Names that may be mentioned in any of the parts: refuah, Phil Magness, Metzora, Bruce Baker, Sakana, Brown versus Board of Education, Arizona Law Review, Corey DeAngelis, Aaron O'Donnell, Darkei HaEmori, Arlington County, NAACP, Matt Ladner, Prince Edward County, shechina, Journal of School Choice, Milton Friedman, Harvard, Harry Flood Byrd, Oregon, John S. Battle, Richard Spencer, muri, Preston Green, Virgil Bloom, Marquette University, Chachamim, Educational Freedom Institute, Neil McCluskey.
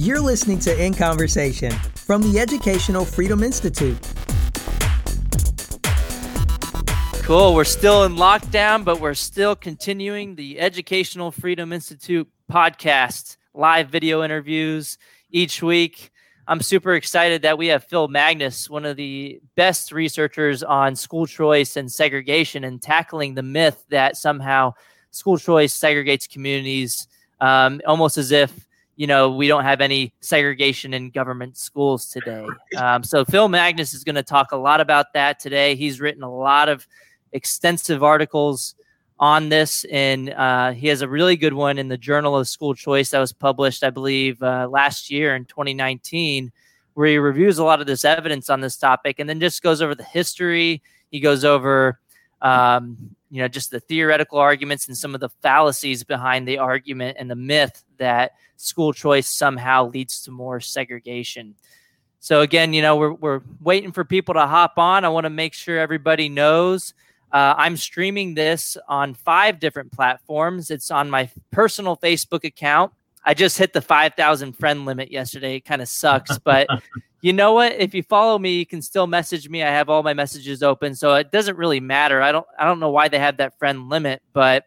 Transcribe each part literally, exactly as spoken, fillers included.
You're listening to In Conversation from the Educational Freedom Institute. Cool. We're still in lockdown, but we're still continuing the Educational Freedom Institute podcast, live video interviews each week. I'm super excited that we have Phil Magness, one of the best researchers on school choice and segregation and tackling the myth that somehow school choice segregates communities, um, almost as if, you know, we don't have any segregation in government schools today. Um, so Phil Magness is going to talk a lot about that today. He's written a lot of extensive articles on this, and uh, he has a really good one in the Journal of School Choice that was published, I believe, uh, last year in twenty nineteen, where he reviews a lot of this evidence on this topic and then just goes over the history. He goes over, um, you know, just the theoretical arguments and some of the fallacies behind the argument and the myth that school choice somehow leads to more segregation. So again, you know, we're we're waiting for people to hop on. I want to make sure everybody knows. Uh, I'm streaming this on five different platforms. It's on my personal Facebook account. I just hit the five thousand friend limit yesterday. It kind of sucks, but you know what? If you follow me, you can still message me. I have all my messages open, so it doesn't really matter. I don't, I don't know why they have that friend limit, but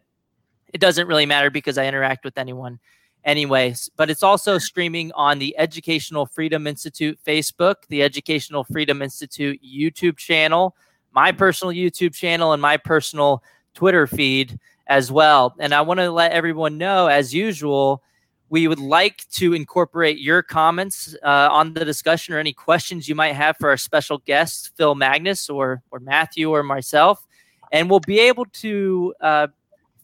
it doesn't really matter because I interact with anyone anyways. But it's also streaming on the Educational Freedom Institute Facebook, the Educational Freedom Institute YouTube channel, my personal YouTube channel, and my personal Twitter feed as well. And I want to let everyone know, as usual, we would like to incorporate your comments uh, on the discussion or any questions you might have for our special guests, Phil Magness or or Matthew or myself. And we'll be able to uh,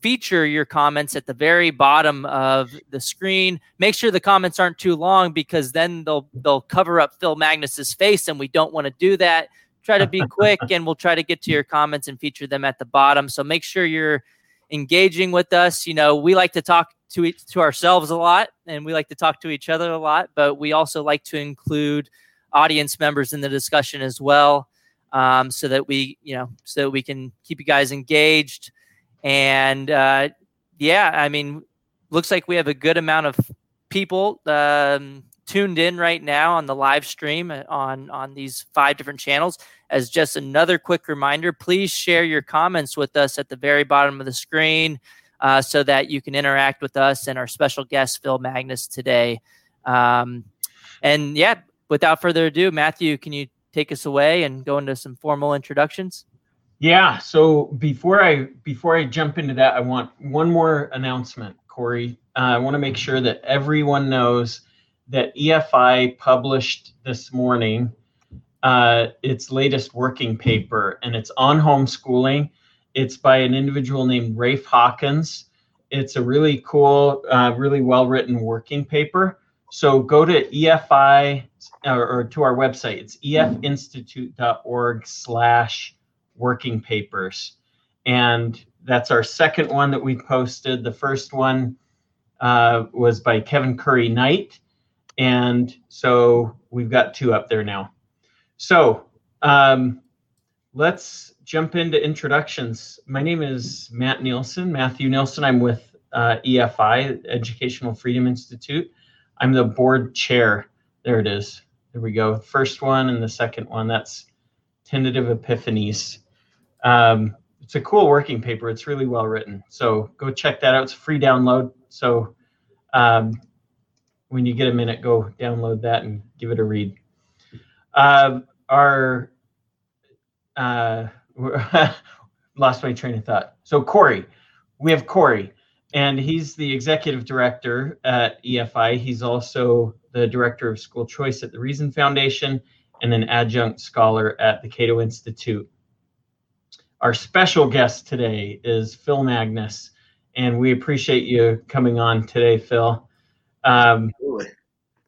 feature your comments at the very bottom of the screen. Make sure the comments aren't too long, because then they'll they'll cover up Phil Magness's face, and we don't want to do that. Try to be quick, and we'll try to get to your comments and feature them at the bottom. So make sure you're engaging with us. You know, we like to talk to each, to ourselves a lot, and we like to talk to each other a lot, but we also like to include audience members in the discussion as well, um, so that we, you know, so that we can keep you guys engaged. And uh, yeah, I mean, looks like we have a good amount of people um, tuned in right now on the live stream on on these five different channels. As just another quick reminder, please share your comments with us at the very bottom of the screen uh, so that you can interact with us and our special guest, Phil Magness, today. Um, and yeah, without further ado, Matthew, can you take us away and go into some formal introductions? Yeah. So before I, before I jump into that, I want one more announcement, Corey. Uh, I want to make sure that everyone knows that E F I published this morning Uh, its latest working paper, and it's on homeschooling. It's by an individual named Rafe Hawkins. It's a really cool, uh, really well-written working paper. So go to E F I or, or to our website. It's E F institute dot org slash working papers. And that's our second one that we posted. The first one uh, was by Kevin Curry Knight. And so we've got two up there now. So um, let's jump into introductions. My name is Matt Nielsen, Matthew Nielsen. I'm with uh, E F I, Educational Freedom Institute. I'm the board chair. There it is. There we go. First one and the second one. That's Tentative Epiphanies. Um, it's a cool working paper. It's really well written. So go check that out. It's a free download. So um, when you get a minute, go download that and give it a read. Uh, our, uh, lost my train of thought. So Corey, we have Corey, and he's the executive director at E F I. He's also the director of school choice at the Reason Foundation and an adjunct scholar at the Cato Institute. Our special guest today is Phil Magness, and we appreciate you coming on today, Phil. Um, Absolutely.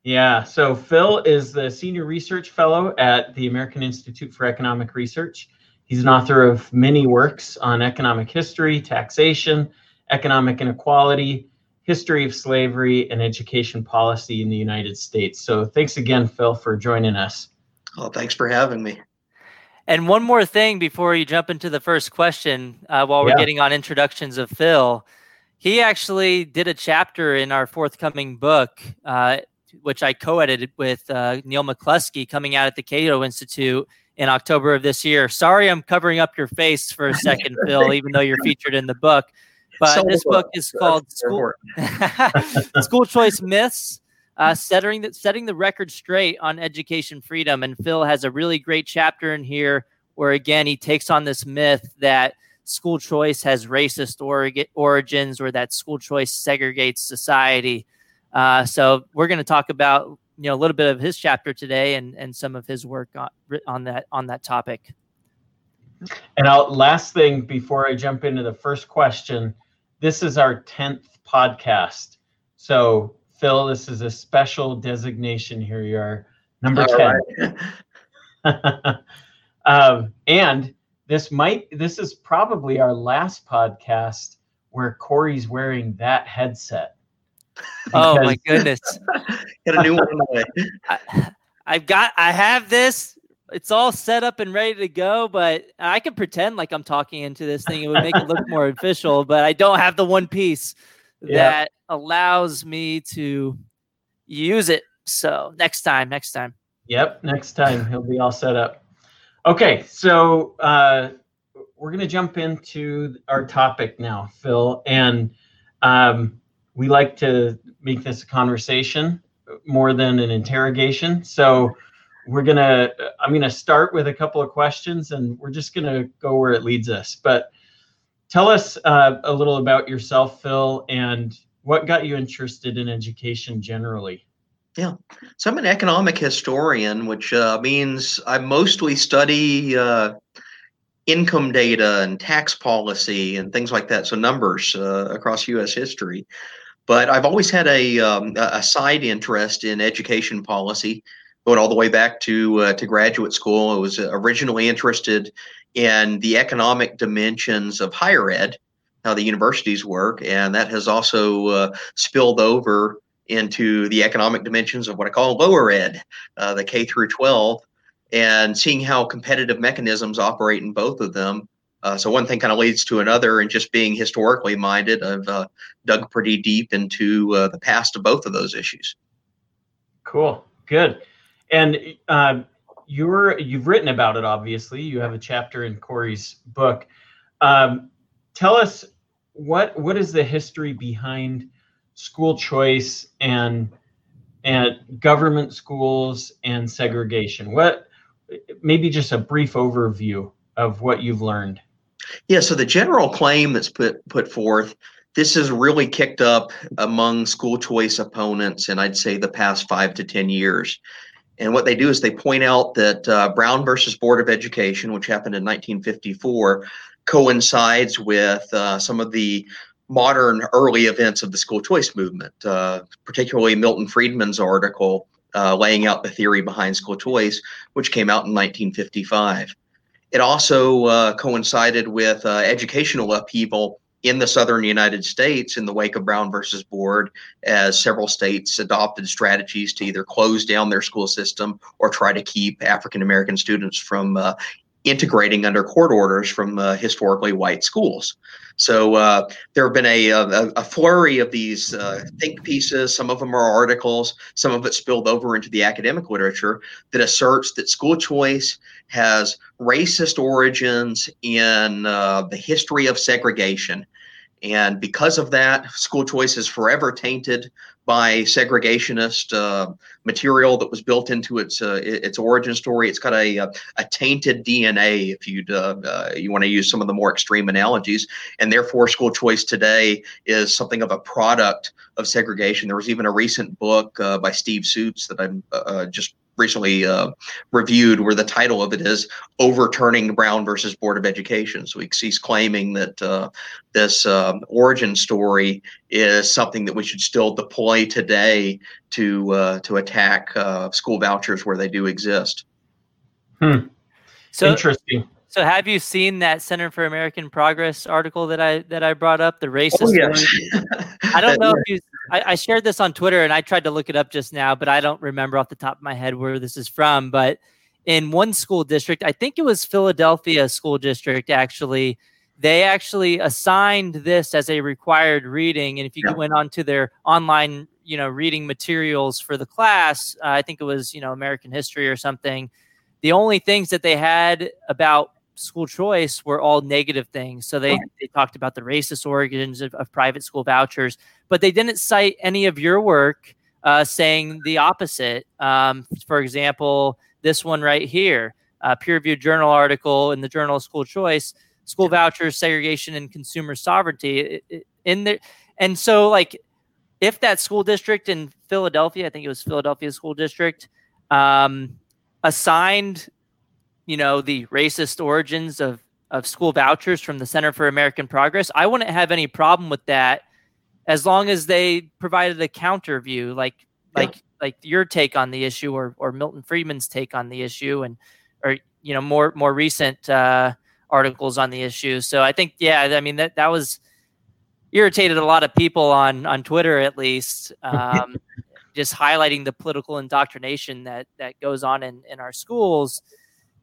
Yeah, so Phil is the Senior Research Fellow at the American Institute for Economic Research. He's an author of many works on economic history, taxation, economic inequality, history of slavery, and education policy in the United States. So thanks again, Phil, for joining us. Well, thanks for having me. And one more thing before you jump into the first question, uh, while we're yeah. getting on introductions of Phil, he actually did a chapter in our forthcoming book, uh, which I co-edited with uh, Neil McCluskey, coming out at the Cato Institute in October of this year. Sorry, I'm covering up your face for a second, Phil, even though you're featured in the book. But so this book is called School, School Choice Myths, uh, setting, the, setting the Record Straight on Education Freedom. And Phil has a really great chapter in here where, again, he takes on this myth that school choice has racist orig- origins or that school choice segregates society. Uh, so we're going to talk about, you know, a little bit of his chapter today and, and some of his work on, on that on that topic. And I'll, last thing before I jump into the first question, this is our tenth podcast. So Phil, this is a special designation. Here you are, number ten. Right. um, and this might this is probably our last podcast where Corey's wearing that headset. Oh my goodness! Got a new one today. I, I've got. I have this. It's all set up and ready to go, but I can pretend like I'm talking into this thing. It would make it look more official, but I don't have the one piece yeah. that allows me to use it. So next time, next time. Yep. Next time he'll be all set up. Okay. So uh, we're going to jump into our topic now, Phil. And um, we like to make this a conversation more than an interrogation. So We're going to, I'm going to start with a couple of questions and we're just going to go where it leads us. But tell us uh, a little about yourself, Phil, and what got you interested in education generally? Yeah. So I'm an economic historian, which uh, means I mostly study uh, income data and tax policy and things like that. So numbers uh, across U S history. But I've always had a, um, a side interest in education policy. Going all the way back to uh, to graduate school, I was originally interested in the economic dimensions of higher ed, how the universities work, and that has also uh, spilled over into the economic dimensions of what I call lower ed, uh, the K through twelve, and seeing how competitive mechanisms operate in both of them. Uh, so one thing kind of leads to another, and just being historically minded, I've uh, dug pretty deep into uh, the past of both of those issues. Cool, good. And uh, you're, you've written about it, obviously. You have a chapter in Corey's book. Um, tell us, what what is the history behind school choice and and government schools and segregation? What, maybe just a brief overview of what you've learned. Yeah, so the general claim that's put, put forth, this has really kicked up among school choice opponents in, I'd say, the past five to ten years. And what they do is they point out that uh, Brown versus Board of Education, which happened in nineteen fifty-four, coincides with uh, some of the modern early events of the school choice movement, uh, particularly Milton Friedman's article uh, laying out the theory behind school choice, which came out in nineteen fifty-five. It also uh, coincided with uh, educational upheaval in the southern United States in the wake of Brown versus Board, as several states adopted strategies to either close down their school system or try to keep African-American students from uh, integrating under court orders from uh, historically white schools. So uh, there have been a, a, a flurry of these uh, think pieces. Some of them are articles, some of it spilled over into the academic literature, that asserts that school choice has racist origins in uh, the history of segregation. And because of that, school choice is forever tainted by segregationist uh, material that was built into its uh, its origin story. It's got a a, a tainted D N A, if you'd uh, uh, you want to use some of the more extreme analogies. And therefore, school choice today is something of a product of segregation. There was even a recent book uh, by Steve Suits that I'm uh, just recently uh, reviewed, where the title of it is Overturning Brown versus Board of Education. So he's claiming that uh, this um, origin story is something that we should still deploy today to uh, to attack uh, school vouchers where they do exist. Hmm. So interesting. So have you seen that Center for American Progress article that I that I brought up, the racist? Oh, yes. I don't know if you I, I shared this on Twitter and I tried to look it up just now, but I don't remember off the top of my head where this is from. But in one school district, I think it was Philadelphia school district, actually, they actually assigned this as a required reading. And if you yeah. went onto their online you know, reading materials for the class, uh, I think it was, you know, American history or something. The only things that they had about school choice were all negative things. So they, they talked about the racist origins of, of private school vouchers, but they didn't cite any of your work uh, saying the opposite. Um, for example, this one right here, a peer-reviewed journal article in the Journal of School Choice, School Vouchers, Segregation, and Consumer Sovereignty. It, it, in there. And so, like, if that school district in Philadelphia, I think it was Philadelphia School District, um, assigned, you know, the racist origins of, of school vouchers from the Center for American Progress, I wouldn't have any problem with that as long as they provided a counter view, like yeah. like like your take on the issue, or or Milton Friedman's take on the issue, and or, you know, more more recent uh, articles on the issue. So I think, yeah, I mean, that, that was irritated a lot of people on, on Twitter, at least, um, just highlighting the political indoctrination that, that goes on in, in our schools,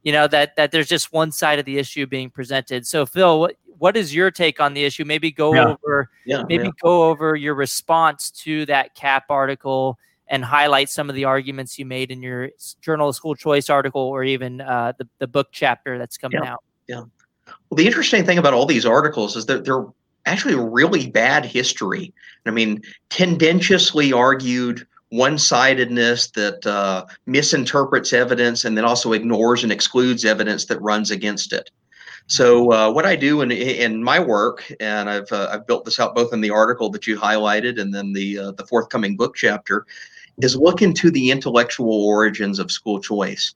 you know, that, that there's just one side of the issue being presented. So Phil, what, what is your take on the issue? Maybe go yeah. over, yeah, maybe yeah. go over your response to that C A P article and highlight some of the arguments you made in your Journal of School Choice article, or even uh, the, the book chapter that's coming yeah. out. Yeah. Well, the interesting thing about all these articles is that they're actually really bad history. I mean, tendentiously argued one-sidedness that uh, misinterprets evidence and then also ignores and excludes evidence that runs against it. So uh, what I do in in my work, and I've uh, I've built this out both in the article that you highlighted and then the uh, the forthcoming book chapter, is look into the intellectual origins of school choice.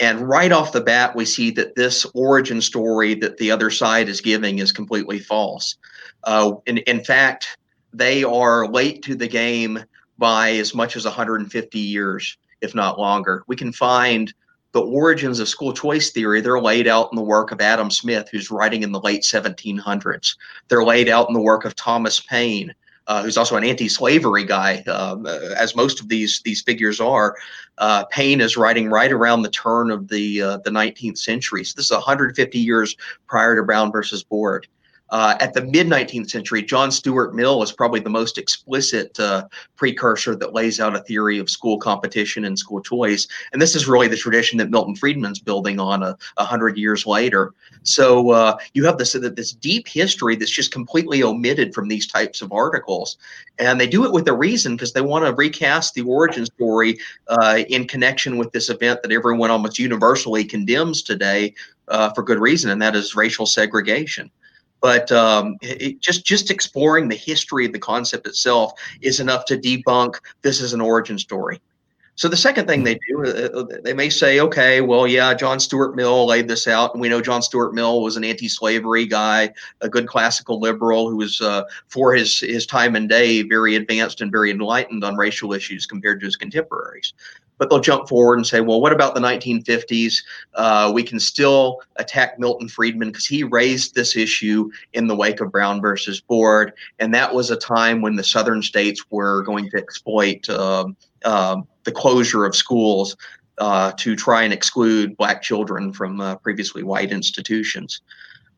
And right off the bat, we see that this origin story that the other side is giving is completely false. Uh, in, in fact, they are late to the game by as much as one hundred fifty years, if not longer. We can find the origins of school choice theory. They're laid out in the work of Adam Smith, who's writing in the late seventeen hundreds. They're laid out in the work of Thomas Paine, Uh, who's also an anti-slavery guy, um, as most of these these figures are. Uh, Paine is writing right around the turn of the uh, the nineteenth century. So this is one hundred fifty years prior to Brown versus Board. Uh, at the mid-nineteenth century, John Stuart Mill is probably the most explicit uh, precursor that lays out a theory of school competition and school choice. And this is really the tradition that Milton Friedman's building on a uh, hundred years later. So uh, you have this, this deep history that's just completely omitted from these types of articles. And they do it with a reason, because they want to recast the origin story uh, in connection with this event that everyone almost universally condemns today uh, for good reason, and that is racial segregation. But um, it, just just exploring the history of the concept itself is enough to debunk this is an origin story. So the second thing they do, uh, they may say, okay, well, yeah, John Stuart Mill laid this out. And we know John Stuart Mill was an anti-slavery guy, a good classical liberal who was, uh, for his, his time and day, very advanced and very enlightened on racial issues compared to his contemporaries. But they'll jump forward and say, well, what about the nineteen fifties? Uh, we can still attack Milton Friedman because he raised this issue in the wake of Brown versus Board. And that was a time when the southern states were going to exploit um, um, the closure of schools uh, to try and exclude black children from uh, previously white institutions.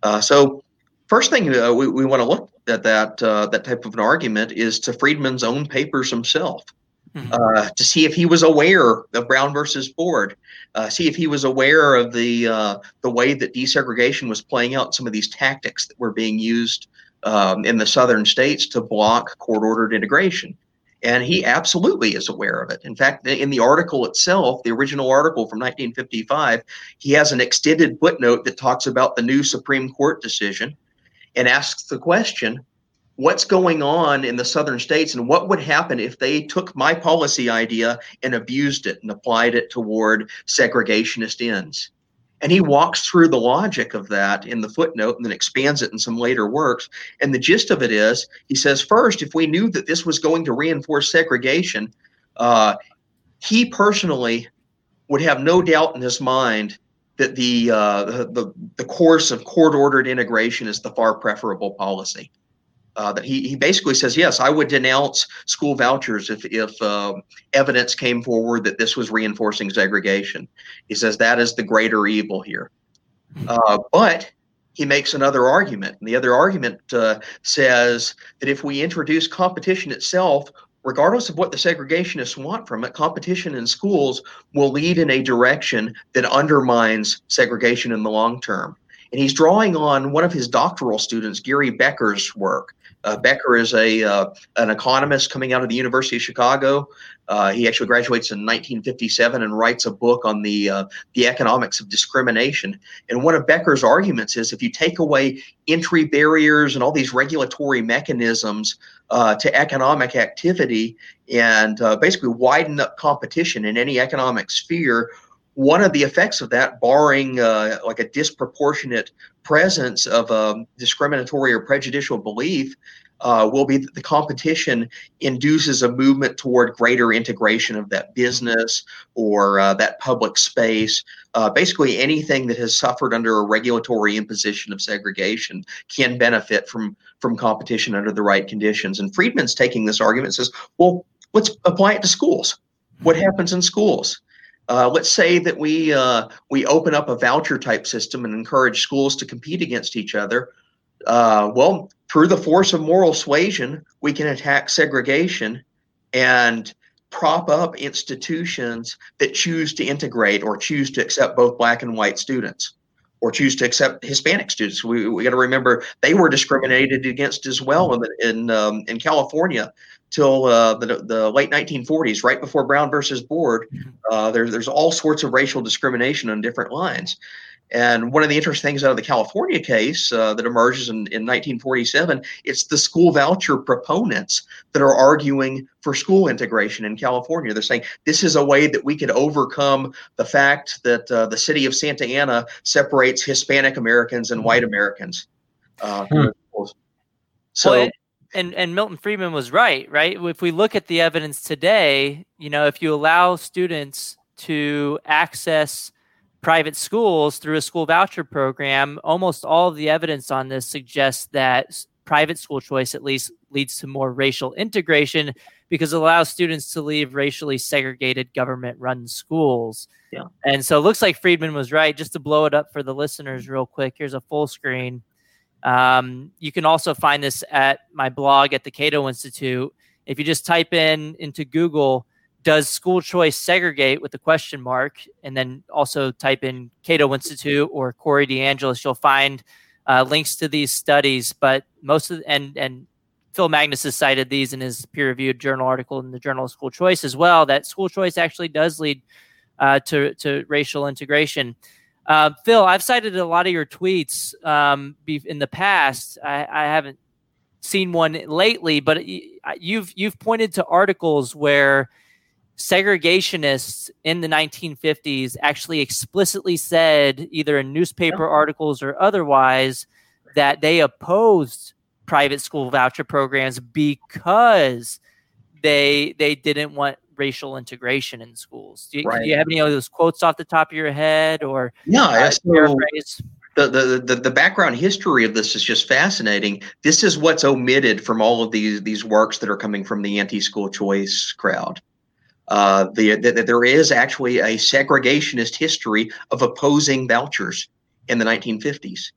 Uh, so first thing uh, we, we want to look at that, uh, that type of an argument is to Friedman's own papers himself. Uh, to see if he was aware of Brown versus Board, uh, see if he was aware of the uh, the way that desegregation was playing out, some of these tactics that were being used um, in the southern states to block court-ordered integration. And he absolutely is aware of it. In fact, in the article itself, the original article from nineteen fifty-five, he has an extended footnote that talks about the new Supreme Court decision and asks the question, what's going on in the southern states, and what would happen if they took my policy idea and abused it and applied it toward segregationist ends? And he walks through the logic of that in the footnote and then expands it in some later works. And the gist of it is, he says, first, if we knew that this was going to reinforce segregation, uh, he personally would have no doubt in his mind that the, uh, the, the course of court-ordered integration is the far preferable policy. Uh, that he he basically says, yes, I would denounce school vouchers if if um, evidence came forward that this was reinforcing segregation. He says that is the greater evil here. Uh, but he makes another argument. And the other argument uh, says that if we introduce competition itself, regardless of what the segregationists want from it, competition in schools will lead in a direction that undermines segregation in the long term. And he's drawing on one of his doctoral students, Gary Becker's work. Uh, Becker is a uh, an economist coming out of the University of Chicago. Uh, he actually graduates in nineteen fifty-seven and writes a book on the uh, the economics of discrimination. And one of Becker's arguments is if you take away entry barriers and all these regulatory mechanisms uh, to economic activity and uh, basically widen up competition in any economic sphere, one of the effects of that, barring uh, like a disproportionate presence of a discriminatory or prejudicial belief, uh, will be that the competition induces a movement toward greater integration of that business or uh, that public space. Uh, basically, anything that has suffered under a regulatory imposition of segregation can benefit from from competition under the right conditions. And Friedman's taking this argument and says, well, let's apply it to schools. What happens in schools? Uh, let's say that we uh, we open up a voucher type system and encourage schools to compete against each other. Uh, well, through the force of moral suasion, we can attack segregation and prop up institutions that choose to integrate or choose to accept both black and white students or choose to accept Hispanic students. We we got to remember they were discriminated against as well in in, um, in California till uh, the, the late nineteen forties, right before Brown versus Board. Uh, there, there's all sorts of racial discrimination on different lines. And one of the interesting things out of the California case uh, that emerges in, in nineteen forty-seven, it's the school voucher proponents that are arguing for school integration in California. They're saying this is a way that we could overcome the fact that uh, the city of Santa Ana separates Hispanic Americans and white Americans. Uh, hmm. So. Well, it- And and Milton Friedman was right, right? If we look at the evidence today, you know, if you allow students to access private schools through a school voucher program, almost all of the evidence on this suggests that private school choice at least leads to more racial integration because it allows students to leave racially segregated government-run schools. Yeah. And so it looks like Friedman was right. Just to blow it up for the listeners real quick, here's a full screen. Um, you can also find this at my blog at the Cato Institute. If you just type in into Google, does school choice segregate with a question mark? And then also type in Cato Institute or Corey DeAngelis. You'll find uh, links to these studies, but most of, and, and Phil Magness has cited these in his peer reviewed journal article in the Journal of School Choice as well, that school choice actually does lead uh, to, to racial integration. Uh, Phil, I've cited a lot of your tweets um, be- in the past. I-, I haven't seen one lately, but y- you've you've pointed to articles where segregationists in the nineteen fifties actually explicitly said, either in newspaper articles or otherwise, that they opposed private school voucher programs because they they didn't want racial integration in schools. Do you, right. do you have any of those quotes off the top of your head, or no? Uh, so the, the the the background history of this is just fascinating. This is what's omitted from all of these these works that are coming from the anti-school choice crowd. Uh, the, the, the there is actually a segregationist history of opposing vouchers in the nineteen fifties.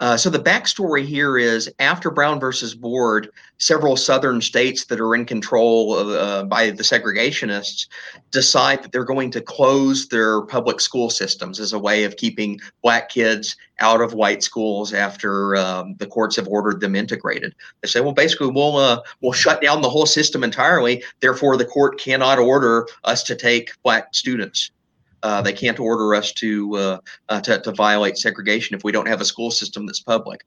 Uh, so the backstory here is after Brown versus Board, several southern states that are in control of, uh, by the segregationists decide that they're going to close their public school systems as a way of keeping black kids out of white schools after um, the courts have ordered them integrated. They say, well, basically, we'll uh, we'll shut down the whole system entirely. Therefore, the court cannot order us to take black students. Uh, they can't order us to, uh, uh, to to violate segregation if we don't have a school system that's public.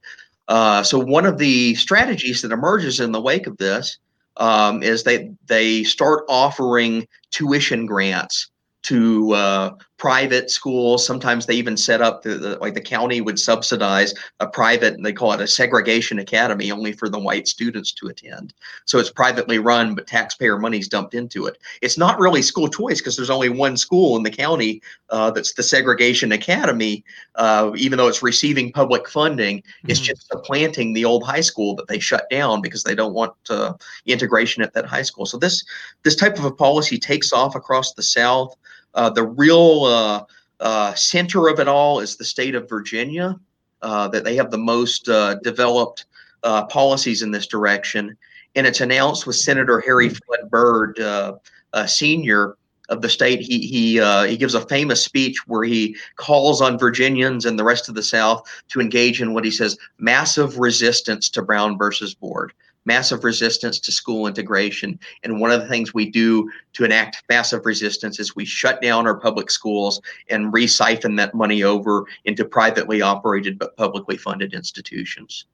Uh, so one of the strategies that emerges in the wake of this um, is they they start offering tuition grants to uh, private schools. Sometimes they even set up the, the like the county would subsidize a private, and they call it a segregation academy, only for the white students to attend. So it's privately run, but taxpayer money's dumped into it. It's not really school choice because there's only one school in the county uh, that's the segregation academy. Uh, even though it's receiving public funding, mm-hmm. it's just supplanting the old high school that they shut down because they don't want uh, integration at that high school. So this this type of a policy takes off across the South. Uh, the real uh, uh, center of it all is the state of Virginia, uh, that they have the most uh, developed uh, policies in this direction. and it's announced with Senator Harry Flood Byrd, uh, uh, Senior of the state. He he uh, he gives a famous speech where he calls on Virginians and the rest of the South to engage in what he says, massive resistance to Brown versus Board, massive resistance to school integration. And one of the things we do to enact massive resistance is we shut down our public schools and re-siphon that money over into privately operated but publicly funded institutions.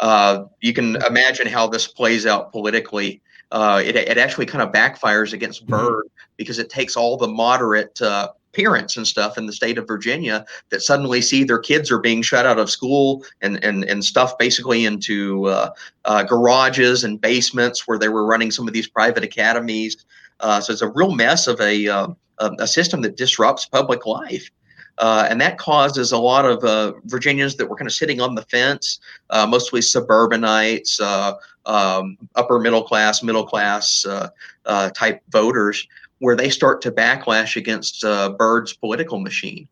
Uh, you can imagine how this plays out politically. Uh, it, it actually kind of backfires against Byrd because it takes all the moderate uh, parents and stuff in the state of Virginia that suddenly see their kids are being shut out of school and and and stuff basically into uh, uh, garages and basements where they were running some of these private academies. Uh, so it's a real mess of a uh, a system that disrupts public life. Uh, and that causes a lot of uh, Virginians that were kind of sitting on the fence, uh, mostly suburbanites, uh, um, upper middle class, middle class uh, uh, type voters, where they start to backlash against uh, Byrd's political machine.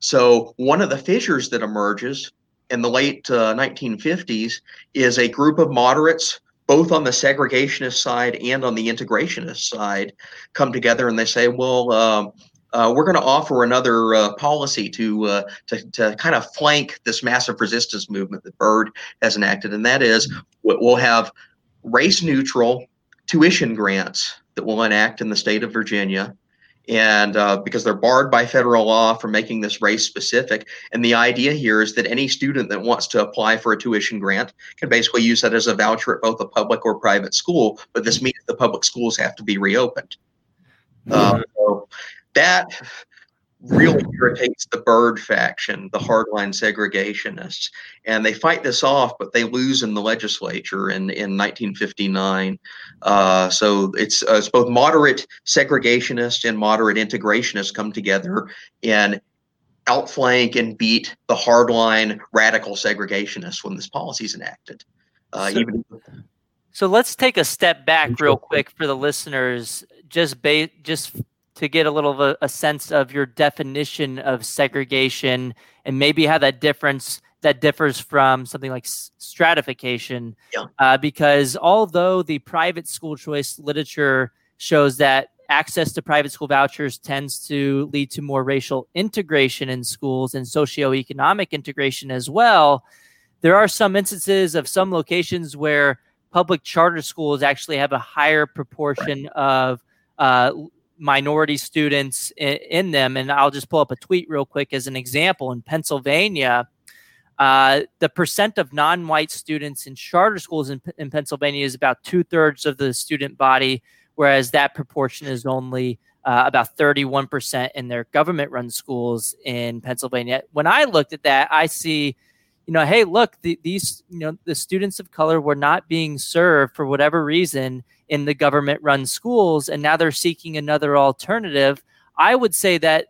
So one of the fissures that emerges in the late uh, nineteen fifties is a group of moderates, both on the segregationist side and on the integrationist side, come together and they say, well, um, Uh, we're going to offer another uh, policy to, uh, to to kind of flank this massive resistance movement that Byrd has enacted, and that is we'll have race-neutral tuition grants that we'll enact in the state of Virginia, and uh, because they're barred by federal law from making this race-specific. And the idea here is that any student that wants to apply for a tuition grant can basically use that as a voucher at both a public or private school, but this means the public schools have to be reopened. Um, so, That really irritates the Byrd faction, the hardline segregationists, and they fight this off, but they lose in the legislature in, in nineteen fifty-nine. Uh, so it's, uh, it's both moderate segregationists and moderate integrationists come together and outflank and beat the hardline radical segregationists when this policy is enacted. Uh, so, even- so let's take a step back real quick for the listeners, just ba- just. to get a little of a, a sense of your definition of segregation and maybe how that difference that differs from something like s- stratification. Yeah. Uh, because although the private school choice literature shows that access to private school vouchers tends to lead to more racial integration in schools and socioeconomic integration as well, there are some instances of some locations where public charter schools actually have a higher proportion right. of uh, minority students in them. And I'll just pull up a tweet real quick as an example. In Pennsylvania, uh, the percent of non-white students in charter schools in, in Pennsylvania is about two thirds of the student body, whereas that proportion is only uh, about thirty-one percent in their government run schools in Pennsylvania. When I looked at that, I see, you know, hey, look, the, these, you know, the students of color were not being served for whatever reason in the government-run schools, and now they're seeking another alternative. I would say that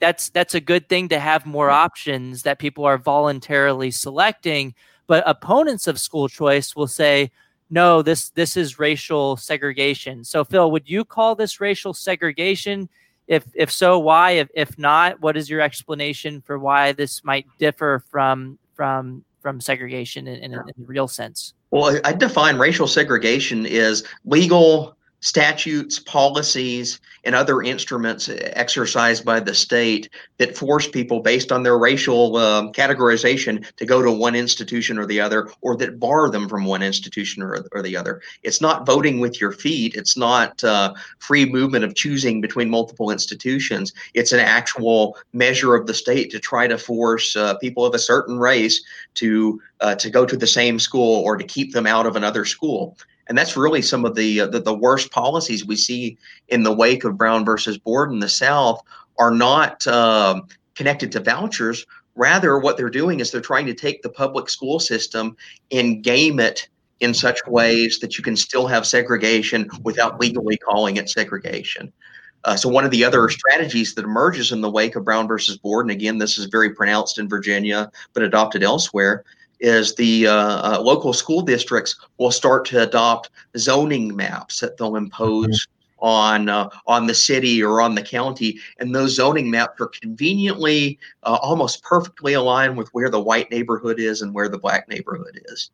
that's that's a good thing to have more options that people are voluntarily selecting. But opponents of school choice will say, no, this this is racial segregation. So, Phil, would you call this racial segregation? If if so, why? If if not, what is your explanation for why this might differ from from from segregation in, in, in a real sense? Well, I define racial segregation as legal statutes, policies, and other instruments exercised by the state that force people based on their racial um, categorization to go to one institution or the other, or that bar them from one institution or, or the other. It's not voting with your feet. It's not uh, free movement of choosing between multiple institutions. It's an actual measure of the state to try to force uh, people of a certain race to uh, to go to the same school or to keep them out of another school. And that's really some of the, uh, the the worst policies we see in the wake of Brown versus Board in the South are not um, connected to vouchers. Rather, what they're doing is they're trying to take the public school system and game it in such ways that you can still have segregation without legally calling it segregation. Uh, so one of the other strategies that emerges in the wake of Brown versus Board, and again, this is very pronounced in Virginia but adopted elsewhere, is the uh, uh, local school districts will start to adopt zoning maps that they'll impose mm-hmm. on uh, on the city or on the county. And those zoning maps are conveniently, uh, almost perfectly aligned with where the white neighborhood is and where the black neighborhood is.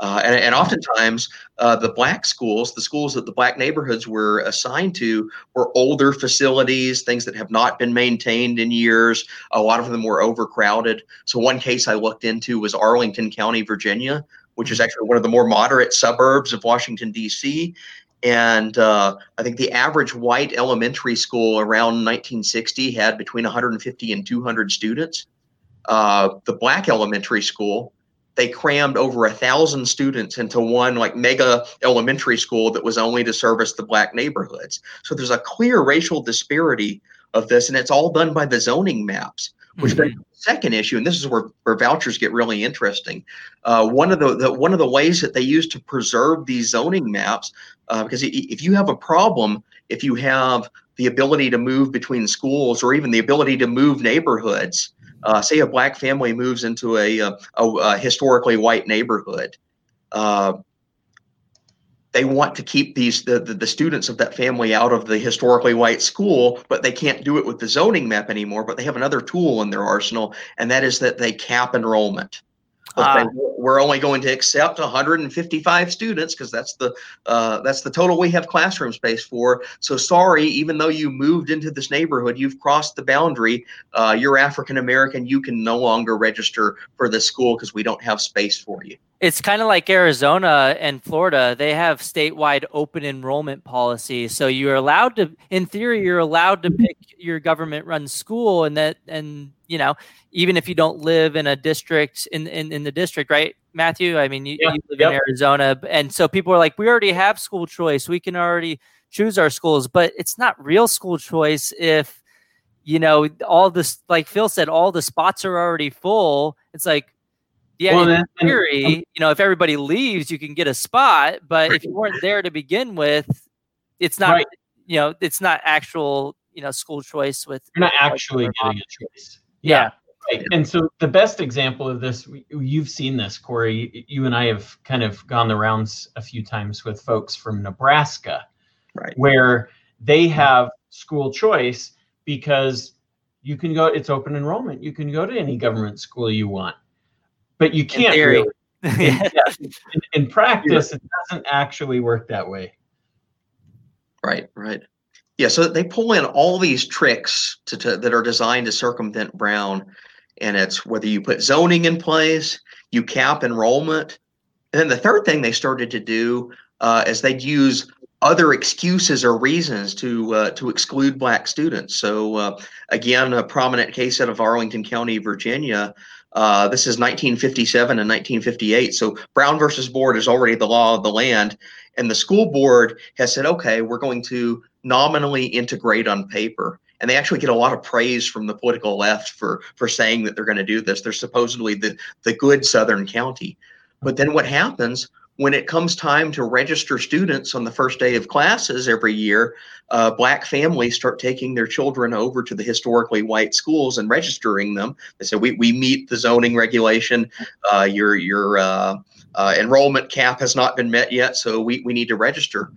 Uh, and, and oftentimes uh, the black schools, the schools that the black neighborhoods were assigned to were older facilities, things that have not been maintained in years. A lot of them were overcrowded. So one case I looked into was Arlington County, Virginia, which is actually one of the more moderate suburbs of Washington, D C. And uh, I think the average white elementary school around nineteen sixty had between one hundred fifty and two hundred students. Uh, the black elementary school, they crammed over a thousand students into one like mega elementary school that was only to service the black neighborhoods. So there's a clear racial disparity of this, and it's all done by the zoning maps, which mm-hmm. is the second issue. And this is where, where vouchers get really interesting. Uh, one of the, the one of the ways that they use to preserve these zoning maps, uh, because if you have a problem, if you have the ability to move between schools or even the ability to move neighborhoods. Uh, say a black family moves into a, a, a historically white neighborhood. Uh, they want to keep these the, the, the students of that family out of the historically white school, but they can't do it with the zoning map anymore. But they have another tool in their arsenal, and that is that they cap enrollment. Uh, they, we're only going to accept one hundred fifty-five students because that's the uh, that's the total we have classroom space for. So sorry, even though you moved into this neighborhood, you've crossed the boundary. Uh, you're African American. You can no longer register for this school because we don't have space for you. It's kind of like Arizona and Florida. They have statewide open enrollment policies. So you're allowed to, in theory, you're allowed to pick your government-run school, and that, and you know, even if you don't live in a district in in, in the district, right, Matthew? I mean, you, yeah, you live yep. in Arizona, and so people are like, we already have school choice. We can already choose our schools, but it's not real school choice if, you know, all this. Like Phil said, all the spots are already full. It's like. Yeah, well, in theory, and, um, you know, if everybody leaves, you can get a spot. But if you weren't there to begin with, it's not, right. you know, it's not actual, you know, school choice with. You're not actually getting a choice. Yeah. yeah. Right. And so the best example of this, you've seen this, Corey. You and I have kind of gone the rounds a few times with folks from Nebraska, right, where they have school choice because you can go, it's open enrollment. You can go to any government school you want. But you can't in really. yeah. in, in practice, it doesn't actually work that way. Right, right. Yeah, so they pull in all these tricks to, to, that are designed to circumvent Brown. And it's whether you put zoning in place, you cap enrollment. And then the third thing they started to do uh, is they'd use other excuses or reasons to uh, to exclude black students. So uh, again, a prominent case out of Arlington County, Virginia. Uh, this is nineteen fifty-seven and nineteen fifty-eight. So Brown versus Board is already the law of the land. And the school board has said, okay, we're going to nominally integrate on paper. And they actually get a lot of praise from the political left for, for saying that they're going to do this. They're supposedly the, the good Southern county. But then what happens when it comes time to register students on the first day of classes every year, uh, black families start taking their children over to the historically white schools and registering them. They say, we we meet the zoning regulation. Uh, your your uh, uh, enrollment cap has not been met yet, so we, we need to register.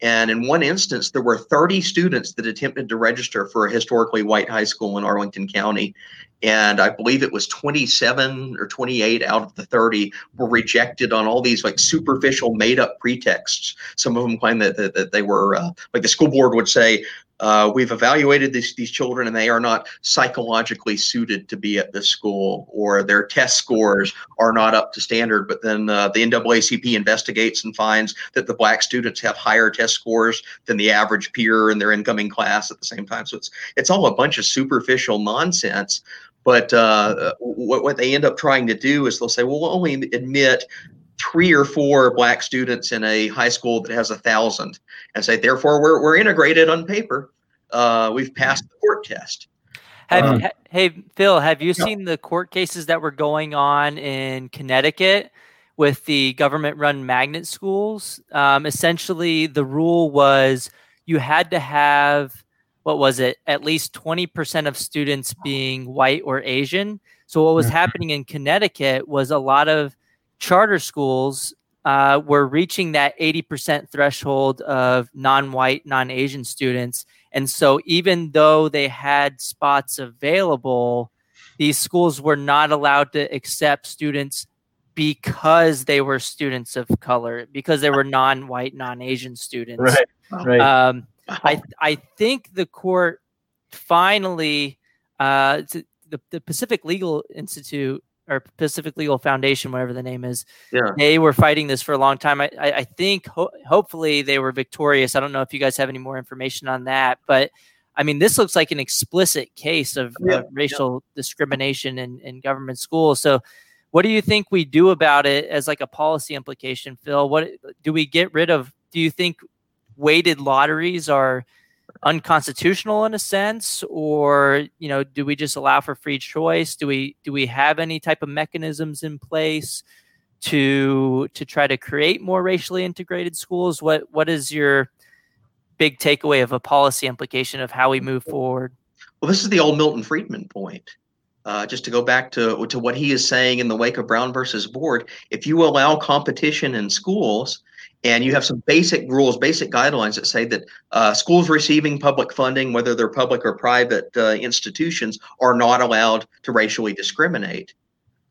And in one instance, there were thirty students that attempted to register for a historically white high school in Arlington County. And I believe it was twenty-seven or twenty-eight out of the thirty were rejected on all these like superficial made up pretexts. Some of them claim that, that, that they were uh, like the school board would say, uh, we've evaluated these, these children and they are not psychologically suited to be at this school, or their test scores are not up to standard. But then uh, the N double A C P investigates and finds that the black students have higher test scores than the average peer in their incoming class at the same time. So it's it's all a bunch of superficial nonsense. But uh, what, what they end up trying to do is they'll say, well, we'll only admit three or four black students in a high school that has a thousand, and say, therefore, we're we're integrated on paper. Uh, we've passed the court test. Have, um, ha- hey, Phil, have you yeah. seen the court cases that were going on in Connecticut with the government-run magnet schools? Um, essentially, the rule was you had to have, what was it, at least twenty percent of students being white or Asian. So what was happening in Connecticut was a lot of charter schools uh, were reaching that eighty percent threshold of non-white, non-Asian students. And so even though they had spots available, these schools were not allowed to accept students because they were students of color, because they were non-white, non-Asian students. Right, right. Um, I I think the court finally, uh, the, the Pacific Legal Institute or Pacific Legal Foundation, whatever the name is, yeah. they were fighting this for a long time. I, I, I think ho- hopefully they were victorious. I don't know if you guys have any more information on that, but I mean, this looks like an explicit case of yeah. uh, racial yeah. discrimination in, in government schools. So what do you think we do about it as like a policy implication, Phil? What do we get rid of? Do you think weighted lotteries are unconstitutional in a sense, or, you know, do we just allow for free choice? Do we, do we have any type of mechanisms in place to, to try to create more racially integrated schools? What, what is your big takeaway of a policy implication of how we move forward? Well, this is the old Milton Friedman point. Uh, just to go back to, to what he is saying in the wake of Brown versus Board, if you allow competition in schools, and you have some basic rules, basic guidelines that say that uh, schools receiving public funding, whether they're public or private uh, institutions, are not allowed to racially discriminate.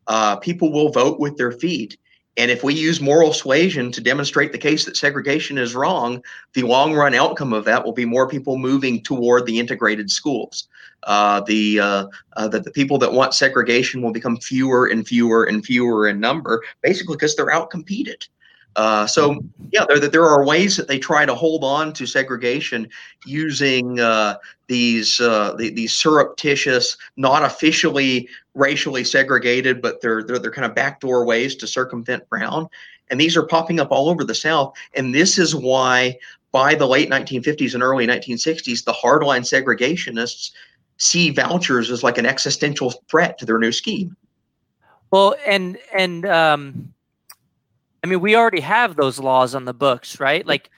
Uh, people will vote with their feet. And if we use moral suasion to demonstrate the case that segregation is wrong, the long run outcome of that will be more people moving toward the integrated schools. Uh, the uh, uh, that the people that want segregation will become fewer and fewer and fewer in number, basically because they're outcompeted. Uh, so, yeah, there, there are ways that they try to hold on to segregation using uh, these uh, the, these surreptitious, not officially racially segregated, but they're, they're they're kind of backdoor ways to circumvent Brown. And these are popping up all over the South. And this is why by the late nineteen fifties and early nineteen sixties, the hardline segregationists see vouchers as like an existential threat to their new scheme. Well, and and um I mean, we already have those laws on the books, right? Like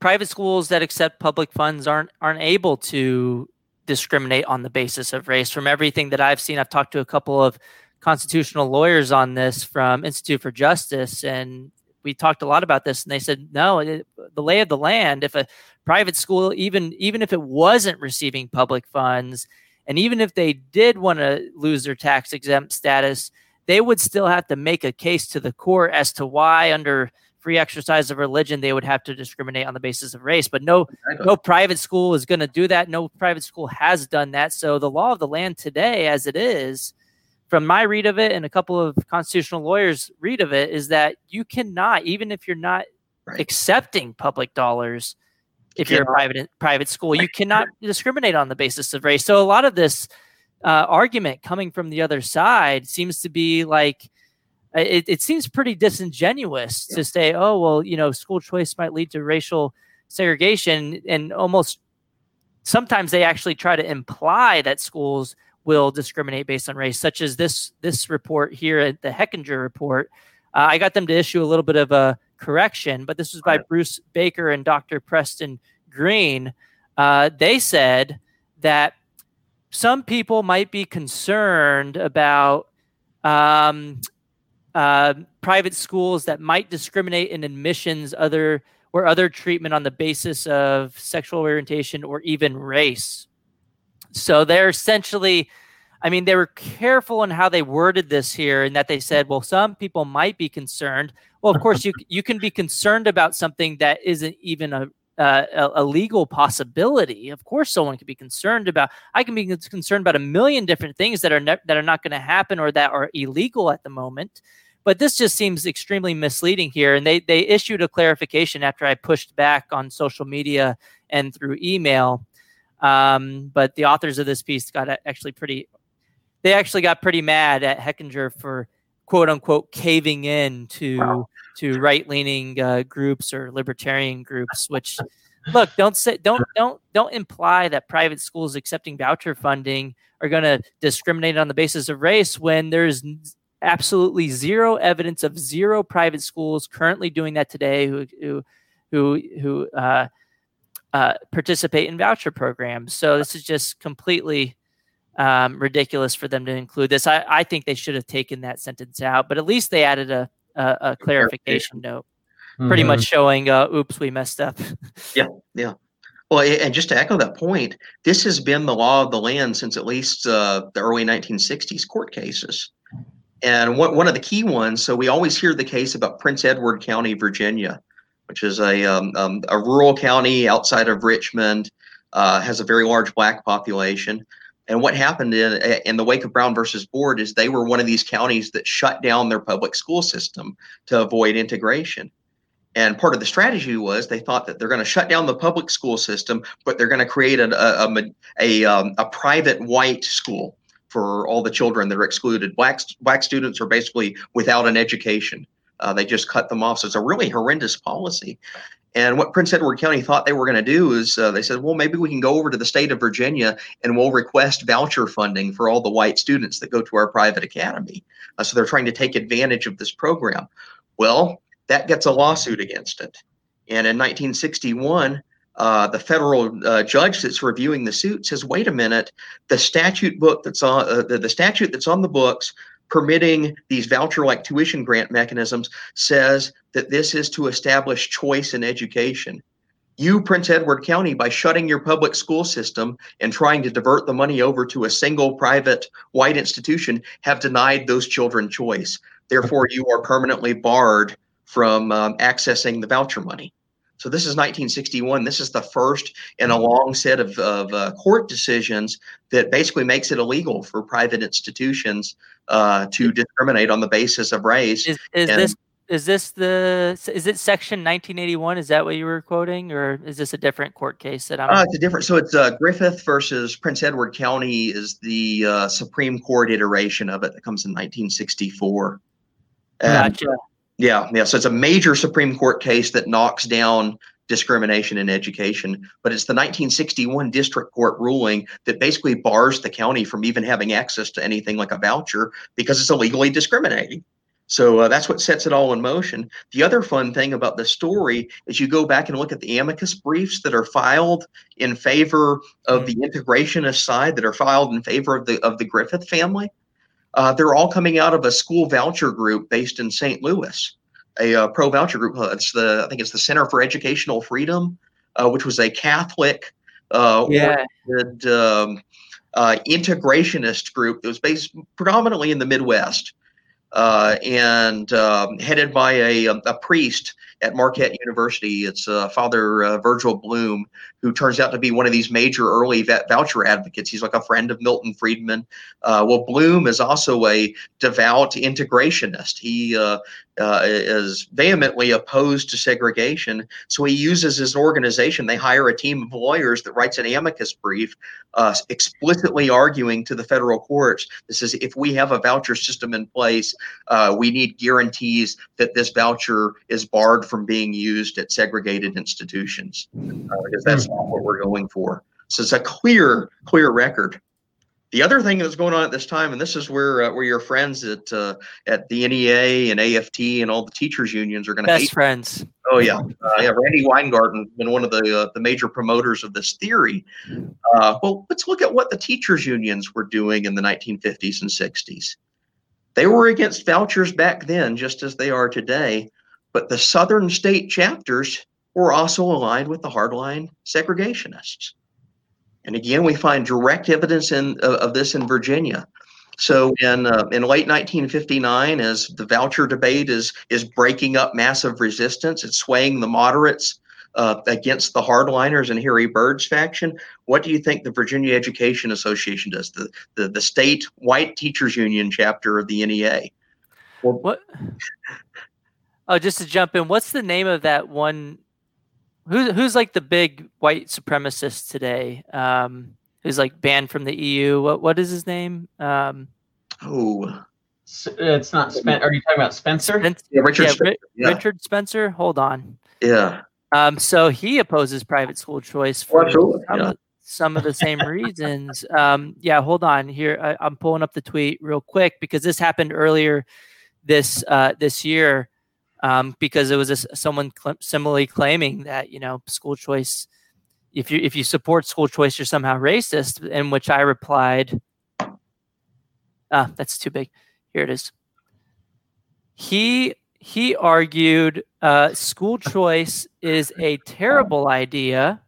private schools that accept public funds aren't aren't able to discriminate on the basis of race. From everything that I've seen, I've talked to a couple of constitutional lawyers on this from Institute for Justice, and we talked a lot about this, and they said, no, it, the lay of the land, if a private school, even even if it wasn't receiving public funds, and even if they did want to lose their tax-exempt status, they would still have to make a case to the court as to why under free exercise of religion, they would have to discriminate on the basis of race. But no, no private school is going to do that. No private school has done that. So the law of the land today, as it is, from my read of it and a couple of constitutional lawyers' read of it, is that you cannot, even if you're not right. accepting public dollars, if you you're a private private school, you cannot discriminate on the basis of race. So a lot of this Uh, argument coming from the other side seems to be like it, it seems pretty disingenuous yeah. to say, oh, well, you know, school choice might lead to racial segregation. And almost sometimes they actually try to imply that schools will discriminate based on race, such as this this report here at the Heckinger report. Uh, I got them to issue a little bit of a correction, but this was by right. Bruce Baker and Doctor Preston Green. Uh, they said that some people might be concerned about um, uh, private schools that might discriminate in admissions other or other treatment on the basis of sexual orientation or even race. So they're essentially, I mean, they were careful in how they worded this here, in that they said, well, some people might be concerned. Well, of course, you you can be concerned about something that isn't even a Uh, a, a legal possibility. Of course, someone could be concerned about. I can be concerned about a million different things that are ne- that are not going to happen or that are illegal at the moment. But this just seems extremely misleading here. And they they issued a clarification after I pushed back on social media and through email. Um, but the authors of this piece got actually pretty. They actually got pretty mad at Heckinger for quote unquote caving in to wow. to right leaning uh, groups or libertarian groups, which look, don't say, don't, don't, don't imply that private schools accepting voucher funding are going to discriminate on the basis of race when there's absolutely zero evidence of zero private schools currently doing that today who, who, who, who uh, uh, participate in voucher programs. So this is just completely Um, ridiculous for them to include this. I, I think they should have taken that sentence out, but at least they added a a, a clarification note, pretty mm-hmm. much showing, uh, oops, we messed up. Yeah, yeah. Well, and just to echo that point, this has been the law of the land since at least uh, the early nineteen sixties court cases. And one one of the key ones, so we always hear the case about Prince Edward County, Virginia, which is a um, um, a rural county outside of Richmond, uh, has a very large Black population. And what happened in in the wake of Brown versus Board is they were one of these counties that shut down their public school system to avoid integration. And part of the strategy was they thought that they're going to shut down the public school system, but they're going to create a a, a, a, um, a private white school for all the children that are excluded. Black black students are basically without an education. Uh, they just cut them off. So it's a really horrendous policy. And what Prince Edward County thought they were going to do is uh, they said, well, maybe we can go over to the state of Virginia and we'll request voucher funding for all the white students that go to our private academy. Uh, so they're trying to take advantage of this program. Well, that gets a lawsuit against it. And in nineteen sixty-one, uh, the federal uh, judge that's reviewing the suit says, wait a minute, the statute book that's on uh, the, the statute that's on the books permitting these voucher-like tuition grant mechanisms says that this is to establish choice in education. You, Prince Edward County, by shutting your public school system and trying to divert the money over to a single private white institution, have denied those children choice. Therefore, you are permanently barred from um, accessing the voucher money. So this is nineteen sixty-one. This is the first in a long set of, of uh, court decisions that basically makes it illegal for private institutions uh, to discriminate on the basis of race. Is, is and, this is this the is it section nineteen eighty-one? Is that what you were quoting, or is this a different court case that I'm? Uh, it's a different. So it's uh, Griffith versus Prince Edward County is the uh, Supreme Court iteration of it that comes in nineteen sixty-four. Um, gotcha. Yeah, yeah. So it's a major Supreme Court case that knocks down discrimination in education, but it's the nineteen sixty-one district court ruling that basically bars the county from even having access to anything like a voucher because it's illegally discriminating. So uh, that's what sets it all in motion. The other fun thing about the story is you go back and look at the amicus briefs that are filed in favor of the integrationist side, that are filed in favor of the of the Griffith family. Uh, they're all coming out of a school voucher group based in Saint Louis, a uh, pro voucher group. It's the I think it's the Center for Educational Freedom, uh, which was a Catholic uh, yeah. oriented, um, uh, integrationist group that was based predominantly in the Midwest uh, and um, headed by a, a priest at Marquette University. It's uh, Father uh, Virgil Bloom, who turns out to be one of these major early voucher advocates. He's like a friend of Milton Friedman. Uh, well, Bloom is also a devout integrationist. He uh, uh, is vehemently opposed to segregation. So he uses his organization. They hire a team of lawyers that writes an amicus brief uh, explicitly arguing to the federal courts. This is, if we have a voucher system in place, uh, we need guarantees that this voucher is barred from being used at segregated institutions, uh, because that's not what we're going for. So it's a clear, clear record. The other thing that's going on at this time, and this is where uh, where your friends at uh, at the N E A and A F T and all the teachers unions are going to best hate friends. Them. Oh yeah, uh, yeah. Randy Weingarten's been one of the uh, the major promoters of this theory. Uh, well, let's look at what the teachers unions were doing in the nineteen fifties and sixties. They were against vouchers back then, just as they are today. But the Southern state chapters were also aligned with the hardline segregationists. And again, we find direct evidence in, of, of this in Virginia. So in uh, in late nineteen fifty-nine, as the voucher debate is, is breaking up massive resistance, it's swaying the moderates uh, against the hardliners and Harry Byrd's faction. What do you think the Virginia Education Association does, the, the, the state white teachers union chapter of the N E A? Well, what? Oh, just to jump in, what's the name of that one? Who, who's like the big white supremacist today? Um, who's like banned from the E U? What What is his name? Um, oh, so it's not Spencer. Are you talking about Spencer? Spencer? Yeah, Richard yeah, Spencer. Yeah. Richard Spencer. Hold on. Yeah. Um. So he opposes private school choice for well, sure. some, yeah. of, some of the same reasons. Um. Yeah. Hold on. Here, I, I'm pulling up the tweet real quick because this happened earlier this uh this year. Um, because it was a, someone cl- similarly claiming that, you know, school choice, if you if you support school choice, you're somehow racist, in which I replied, ah, that's too big. Here it is. He he argued uh, school choice is a terrible idea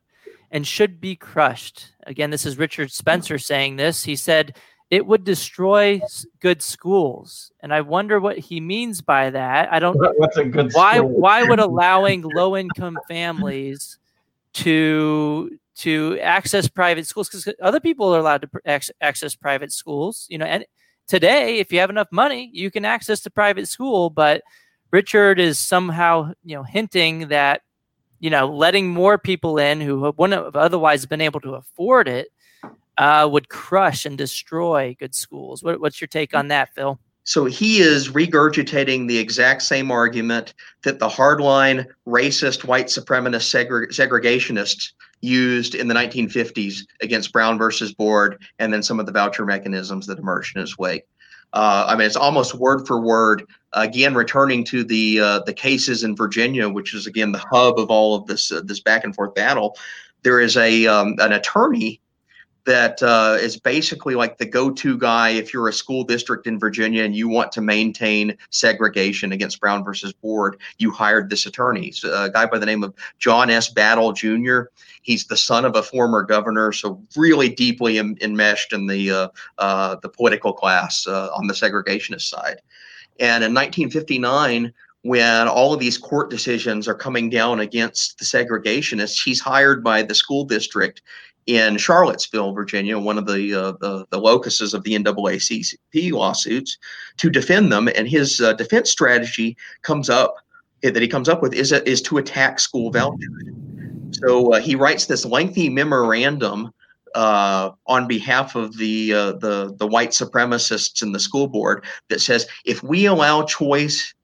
and should be crushed. Again, this is Richard Spencer saying this. He said, it would destroy good schools. And I wonder what he means by that. I don't know. What's a good why, school? Why would allowing low-income families to to access private schools? Because other people are allowed to ac- access private schools. You know, and today, if you have enough money, you can access the private school. But Richard is somehow, you know, hinting that, you know, letting more people in who wouldn't have otherwise been able to afford it uh, would crush and destroy good schools. What, what's your take on that, Phil? So he is regurgitating the exact same argument that the hardline racist white supremacist segre- segregationists used in the nineteen fifties against Brown versus Board, and then some of the voucher mechanisms that emerged in his wake. Uh, I mean, it's almost word for word, again, returning to the uh, the cases in Virginia, which is, again, the hub of all of this uh, this back and forth battle. There is a um, an attorney that uh, is basically like the go-to guy if you're a school district in Virginia and you want to maintain segregation against Brown versus Board. You hired this attorney. He's a guy by the name of John S. Battle, Junior He's the son of a former governor, so really deeply em- enmeshed in the uh, uh, the political class uh, on the segregationist side. And in nineteen fifty-nine, when all of these court decisions are coming down against the segregationists, he's hired by the school district in Charlottesville, Virginia, one of the, uh, the the locuses of the N double A C P lawsuits, to defend them. And his uh, defense strategy comes up that he comes up with is a, is to attack school vouchers. So uh, he writes this lengthy memorandum uh, on behalf of the uh, the the white supremacists in the school board that says, if we allow choice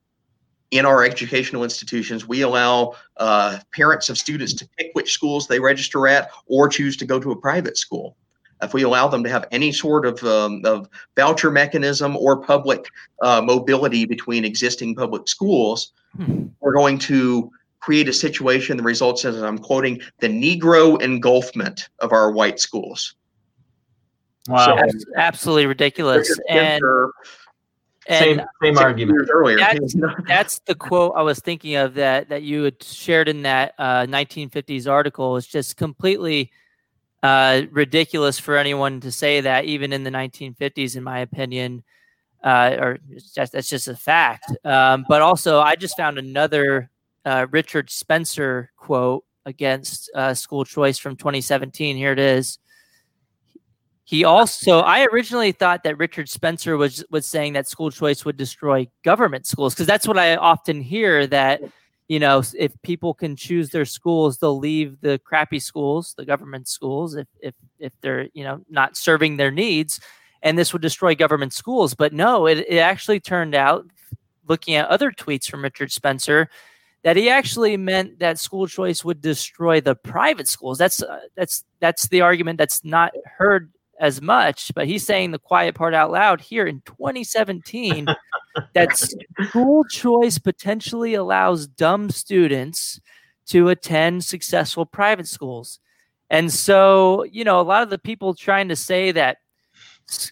in our educational institutions, we allow uh, parents of students to pick which schools they register at or choose to go to a private school. If we allow them to have any sort of, um, of voucher mechanism or public uh, mobility between existing public schools, hmm. we're going to create a situation that results in, and I'm quoting, the Negro engulfment of our white schools. Wow. So, absolutely ridiculous. Richard Spencer, and And same, same argument. That's, that's the quote I was thinking of that, that you had shared in that uh, nineteen fifties article. It's just completely uh, ridiculous for anyone to say that, even in the nineteen fifties, in my opinion, uh, or just, that's just a fact. Um, but also, I just found another uh, Richard Spencer quote against uh, school choice from twenty seventeen. Here it is. He also, I originally thought that Richard Spencer was was saying that school choice would destroy government schools, because that's what I often hear, that, you know, if people can choose their schools, they'll leave the crappy schools, the government schools, if if if they're, you know, not serving their needs, and this would destroy government schools. But no, it, it actually turned out, looking at other tweets from Richard Spencer, that he actually meant that school choice would destroy the private schools. That's uh, that's that's the argument that's not heard as much, but he's saying the quiet part out loud here in twenty seventeen that school choice potentially allows dumb students to attend successful private schools. And so, you know, a lot of the people trying to say that,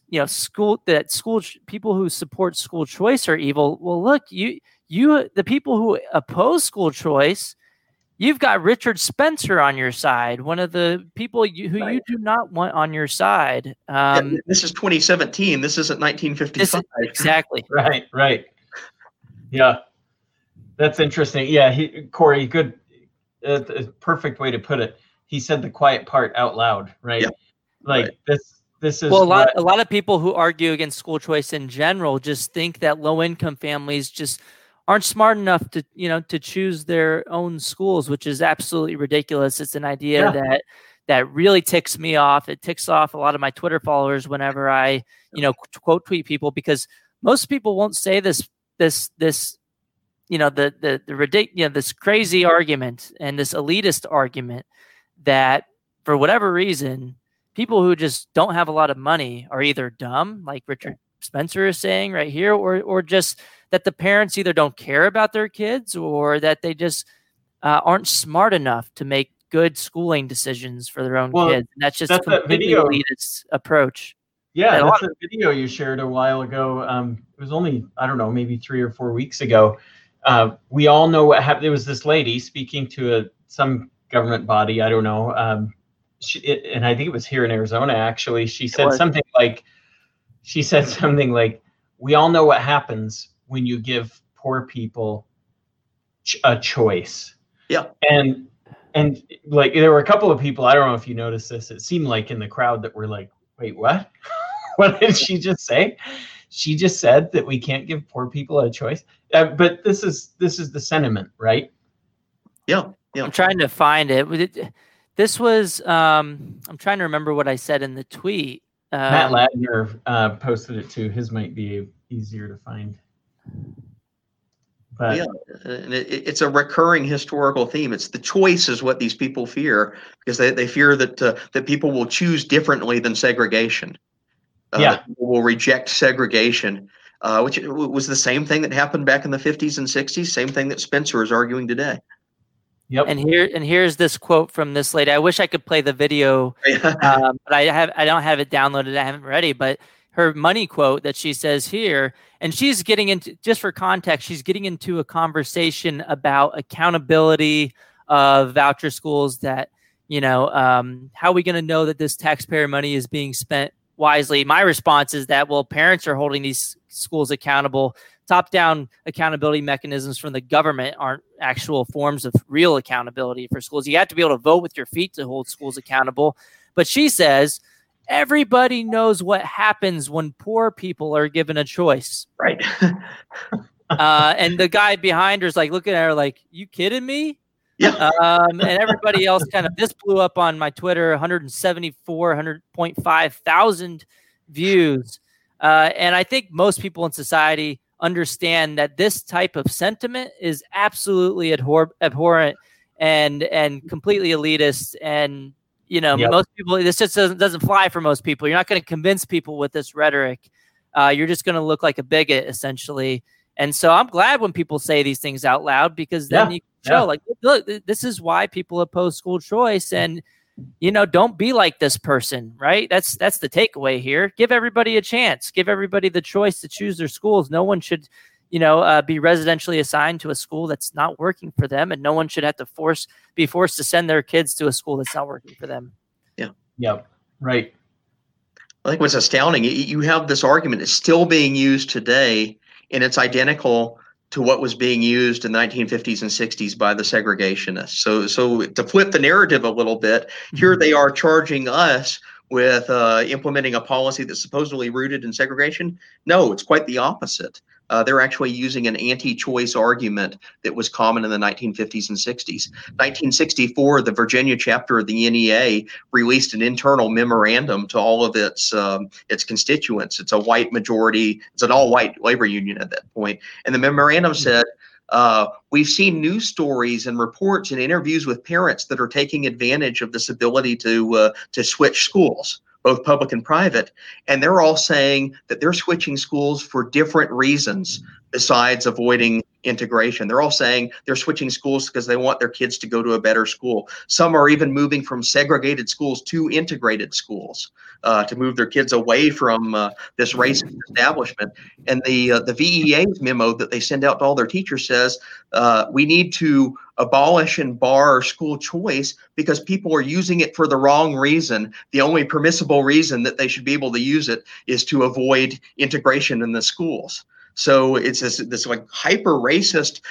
you know, school, that school, people who support school choice are evil. Well, look, you, you, the people who oppose school choice, you've got Richard Spencer on your side, one of the people you, who you do not want on your side. Um, yeah, this is twenty seventeen. This isn't nineteen fifty-five. This is, exactly. Right, right. Yeah, that's interesting. Yeah, he, Corey, good, uh, perfect way to put it. He said the quiet part out loud, right? Yeah. Like right. this. This is well, a lot. What, a lot of people who argue against school choice in general just think that low-income families just aren't smart enough to, you know, to choose their own schools, which is absolutely ridiculous. It's an idea yeah. that that really ticks me off. It ticks off a lot of my Twitter followers whenever I, you know, quote tweet people, because most people won't say this this this you know the the the ridic- you know, this crazy argument and this elitist argument that for whatever reason people who just don't have a lot of money are either dumb, like Richard Spencer is saying right here, or or just that the parents either don't care about their kids or that they just uh, aren't smart enough to make good schooling decisions for their own well, kids. And that's just that's a completely elitist approach. Yeah, that that's a video you shared a while ago. Um, it was only, I don't know, maybe three or four weeks ago. Uh, we all know what happened. There was this lady speaking to a some government body, I don't know. Um, she, it, and I think it was here in Arizona, actually. She said something like, she said something like, we all know what happens when you give poor people ch- a choice. Yeah. And, and like, there were a couple of people, I don't know if you noticed this, it seemed like in the crowd that were like, wait, what? What did she just say? She just said that we can't give poor people a choice. Uh, but this is, this is the sentiment, right? Yeah. Yeah. I'm trying to find it. This was, um, I'm trying to remember what I said in the tweet. Um, Matt Ladner uh, posted it too. His might be easier to find. But yeah, it's a recurring historical theme. It's the choice is what these people fear, because they, they fear that uh, that people will choose differently than segregation. Uh, yeah, that people will reject segregation, uh, which was the same thing that happened back in the fifties and sixties. Same thing that Spencer is arguing today. Yep. And here and here's this quote from this lady. I wish I could play the video, um, but I have I don't have it downloaded. I haven't ready, but her money quote that she says here, and she's getting into, just for context, she's getting into a conversation about accountability of voucher schools. That, you know, um, how are we going to know that this taxpayer money is being spent wisely? My response is that, well, parents are holding these schools accountable. Top-down accountability mechanisms from the government aren't actual forms of real accountability for schools. You have to be able to vote with your feet to hold schools accountable. But she says everybody knows what happens when poor people are given a choice. Right. uh, and the guy behind her is like looking at her like, you kidding me? Yeah. Um, and everybody else kind of, this blew up on my Twitter, one hundred seventy-four, one hundred point five thousand views. Uh, and I think most people in society understand that this type of sentiment is absolutely abhor- abhorrent and and completely elitist. And, you know, yep. most people, this just doesn't, doesn't fly for most people. You're not going to convince people with this rhetoric. Uh, you're just going to look like a bigot, essentially. And so I'm glad when people say these things out loud, because then yeah. you can show, yeah. like, look, this is why people oppose school choice. And, you know, don't be like this person, right? That's that's the takeaway here. Give everybody a chance. Give everybody the choice to choose their schools. No one should, you know, uh, be residentially assigned to a school that's not working for them, and no one should have to force be forced to send their kids to a school that's not working for them. Yeah. Yeah. Right. I think what's astounding, you have this argument that's still being used today, and it's identical to what was being used in the nineteen fifties and sixties by the segregationists. So, so to flip the narrative a little bit, here they are charging us with uh, implementing a policy that's supposedly rooted in segregation. No, it's quite the opposite. Uh, they're actually using an anti-choice argument that was common in the nineteen fifties and sixties. nineteen sixty-four, the Virginia chapter of the N E A released an internal memorandum to all of its um, its constituents. It's a white majority. It's an all-white labor union at that point. And the memorandum said, uh, we've seen news stories and reports and interviews with parents that are taking advantage of this ability to uh, to switch schools, both public and private, and they're all saying that they're switching schools for different reasons besides avoiding integration. They're all saying they're switching schools because they want their kids to go to a better school. Some are even moving from segregated schools to integrated schools uh, to move their kids away from uh, this racist establishment. And the uh, the V E A's memo that they send out to all their teachers says uh, we need to abolish and bar school choice because people are using it for the wrong reason. The only permissible reason that they should be able to use it is to avoid integration in the schools. So it's this, this like hyper racist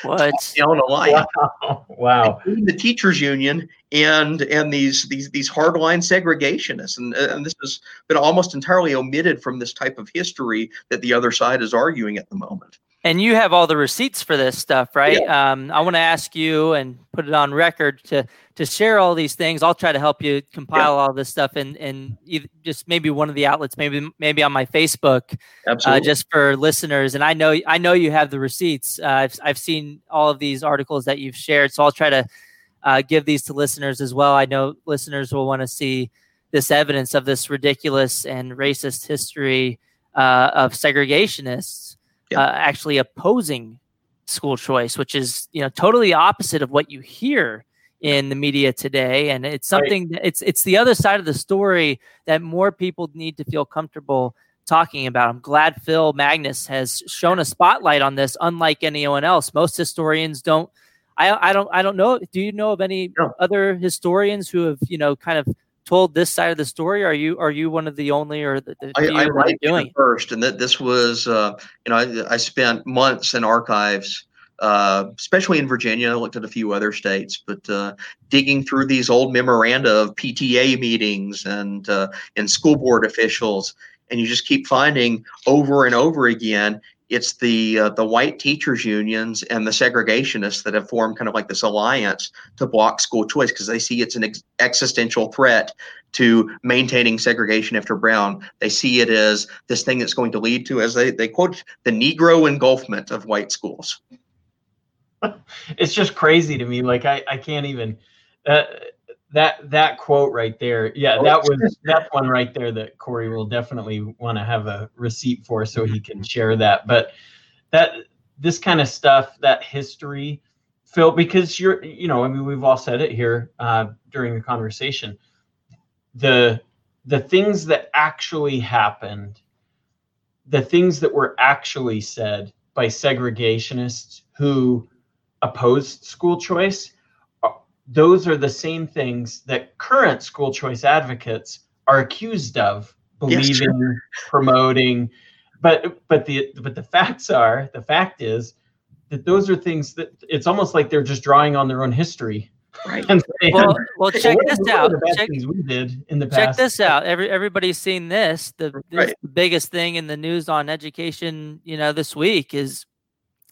down a line. Wow. wow. Between the teachers union and and these these these hardline segregationists, and, and this has been almost entirely omitted from this type of history that the other side is arguing at the moment. And you have all the receipts for this stuff, right? Yeah. Um, I want to ask you and put it on record to to share all these things. I'll try to help you compile yeah. all this stuff in, in either, just maybe one of the outlets, maybe maybe on my Facebook, uh, just for listeners. And I know I know you have the receipts. Uh, I've I've seen all of these articles that you've shared, so I'll try to uh, give these to listeners as well. I know listeners will want to see this evidence of this ridiculous and racist history uh, of segregationists. Uh, actually opposing school choice, which is, you know, totally opposite of what you hear in the media today. And it's something right. that it's, it's the other side of the story that more people need to feel comfortable talking about. I'm glad Phil Magness has shown a spotlight on this, unlike anyone else. Most historians don't, I, I don't, I don't know. Do you know of any no. other historians who have, you know, kind of told this side of the story? Are you are you one of the only, or the, the I, I write doing it first? And that this was uh, you know I, I spent months in archives, uh, especially in Virginia. I looked at a few other states, but uh, digging through these old memoranda of P T A meetings and uh, and school board officials, and you just keep finding over and over again. It's the uh, the white teachers unions and the segregationists that have formed kind of like this alliance to block school choice because they see it's an ex- existential threat to maintaining segregation after Brown. They see it as this thing that's going to lead to, as they, they quote, the Negro engulfment of white schools. It's just crazy to me. Like, I, I can't even, uh, that that quote right there. Yeah, oh, that was that one right there that Corey will definitely want to have a receipt for so he can share that. But that this kind of stuff, that history, Phil, because you're, you know, I mean, we've all said it here uh, during the conversation. The the things that actually happened, the things that were actually said by segregationists who opposed school choice, those are the same things that current school choice advocates are accused of believing, yes, promoting. But but the but the facts are, the fact is that those are things that it's almost like they're just drawing on their own history. Right. And saying, well, well, check this out. Check, we did in the check past. this out. Every everybody's seen this. The, this right. the biggest thing in the news on education, you know, this week is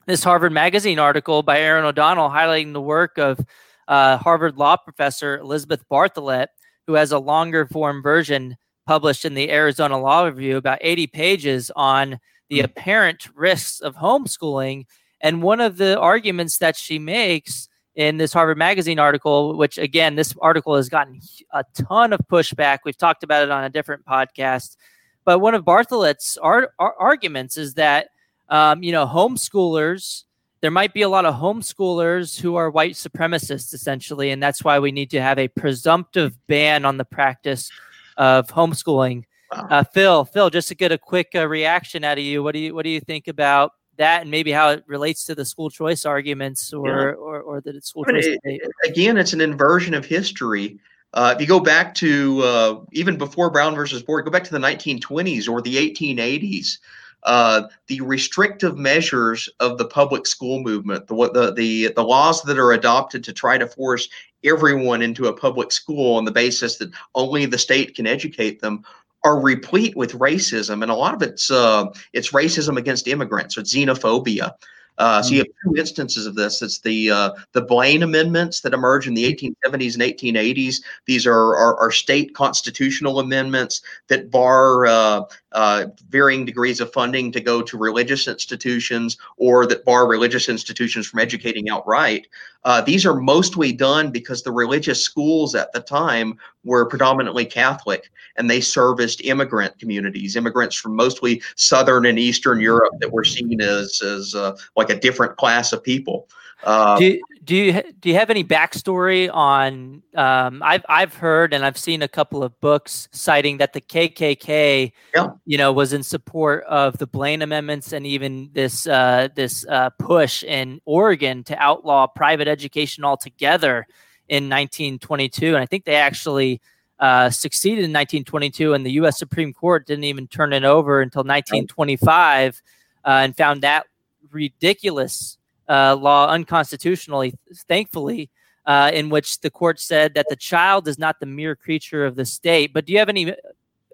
this Harvard Magazine article by Aaron O'Donnell highlighting the work of Uh, Harvard law professor Elizabeth Bartholet, who has a longer form version published in the Arizona Law Review, about eighty pages on the apparent risks of homeschooling. And one of the arguments that she makes in this Harvard Magazine article, which again, this article has gotten a ton of pushback. We've talked about it on a different podcast. But one of Bartholet's ar- ar- arguments is that, um, you know, homeschoolers, there might be a lot of homeschoolers who are white supremacists, essentially, and that's why we need to have a presumptive ban on the practice of homeschooling. Wow. Uh, Phil, Phil, just to get a quick uh, reaction out of you, what do you what do you think about that, and maybe how it relates to the school choice arguments or yeah. or, or the school I mean, choice debate? It, again, it's an inversion of history. Uh, if you go back to uh, even before Brown versus Board, go back to the nineteen twenties or the eighteen eighties. Uh, the restrictive measures of the public school movement, the, the the the laws that are adopted to try to force everyone into a public school on the basis that only the state can educate them, are replete with racism, and a lot of it's uh, it's racism against immigrants, so it's xenophobia. Uh, so you have two instances of this. It's the uh, the Blaine amendments that emerge in the eighteen seventies and eighteen eighties. These are are, are state constitutional amendments that bar uh, uh, varying degrees of funding to go to religious institutions, or that bar religious institutions from educating outright. Uh, these are mostly done because the religious schools at the time were predominantly Catholic, and they serviced immigrant communities, immigrants from mostly Southern and Eastern Europe that were seen as as uh, like a different class of people. Uh, do you, do you do you have any backstory on? Um, I've I've heard and I've seen a couple of books citing that the K K K, yeah. you know, was in support of the Blaine amendments and even this uh, this uh, push in Oregon to outlaw private education altogether in nineteen twenty-two. And I think they actually uh, succeeded in nineteen twenty-two, and the U S Supreme Court didn't even turn it over until nineteen twenty-five uh, and found that ridiculous uh, law unconstitutionally, thankfully, uh, in which the court said that the child is not the mere creature of the state. But do you have any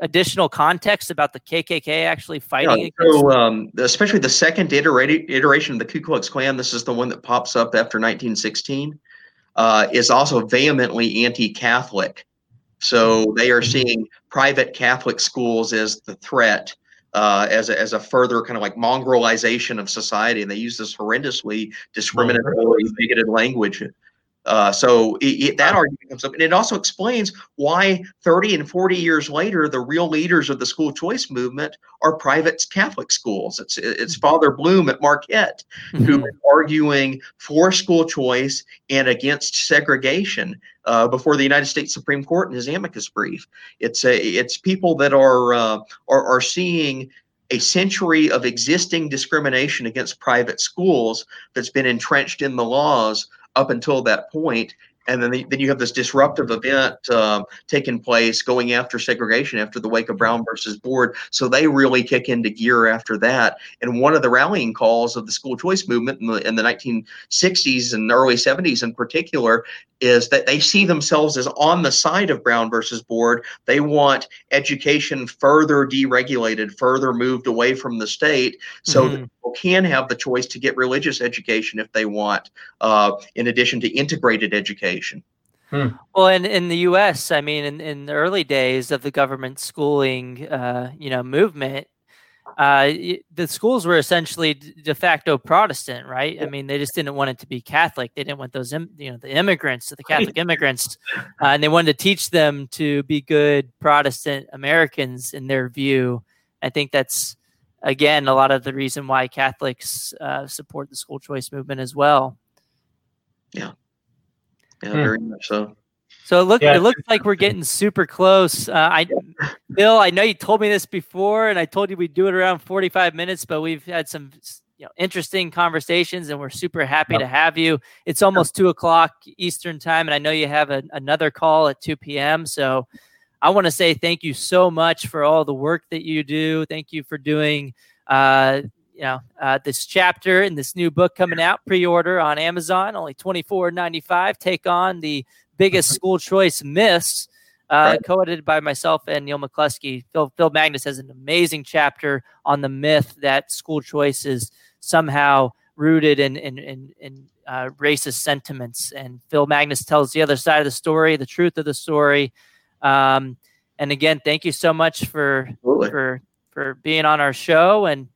additional context about the K K K actually fighting? Yeah, so, um, especially the second iterati- iteration of the Ku Klux Klan, this is the one that pops up after nineteen sixteen. Uh, is also vehemently anti-Catholic. So they are seeing private Catholic schools as the threat, uh, as, a, as a further kind of like mongrelization of society. And they use this horrendously discriminatory, bigoted language. Uh, so it, it, that argument comes up. And it also explains why thirty and forty years later, the real leaders of the school choice movement are private Catholic schools. It's it's Father Bloom at Marquette, mm-hmm. who was arguing for school choice and against segregation uh, before the United States Supreme Court in his amicus brief. It's a, it's people that are uh, are, are seeing a century of existing discrimination against private schools that's been entrenched in the laws up until that point, And then, the, then you have this disruptive event um, taking place going after segregation after the wake of Brown versus Board. So they really kick into gear after that. And one of the rallying calls of the school choice movement in the, in the nineteen sixties and early seventies in particular is that they see themselves as on the side of Brown versus Board. They want education further deregulated, further moved away from the state so mm-hmm. that people can have the choice to get religious education if they want, uh, in addition to integrated education. Hmm. Well, in, in the U S, I mean, in, in the early days of the government schooling, uh, you know, movement, uh, the schools were essentially de facto Protestant, right? I mean, they just didn't want it to be Catholic. They didn't want those, im- you know, the immigrants, the Catholic immigrants, uh, and they wanted to teach them to be good Protestant Americans in their view. I think that's, again, a lot of the reason why Catholics uh, support the school choice movement as well. Yeah. Yeah, very hmm. much so. So it, look, yeah. it looks like we're getting super close. Uh, I, Bill, I know you told me this before, and I told you we'd do it around forty-five minutes, but we've had some you know, interesting conversations, and we're super happy yep. to have you. It's almost yep. two o'clock Eastern time, and I know you have a, another call at two p.m., so I want to say thank you so much for all the work that you do. Thank you for doing uh, you know, uh, this chapter in this new book coming out, pre-order on Amazon, only twenty-four ninety-five. Take on the biggest school choice myths, uh, right. co-edited by myself and Neil McCluskey. Phil, Phil Magness has an amazing chapter on the myth that school choice is somehow rooted in in in, in uh, racist sentiments. And Phil Magness tells the other side of the story, the truth of the story. Um, and again, thank you so much for Absolutely. for for being on our show. And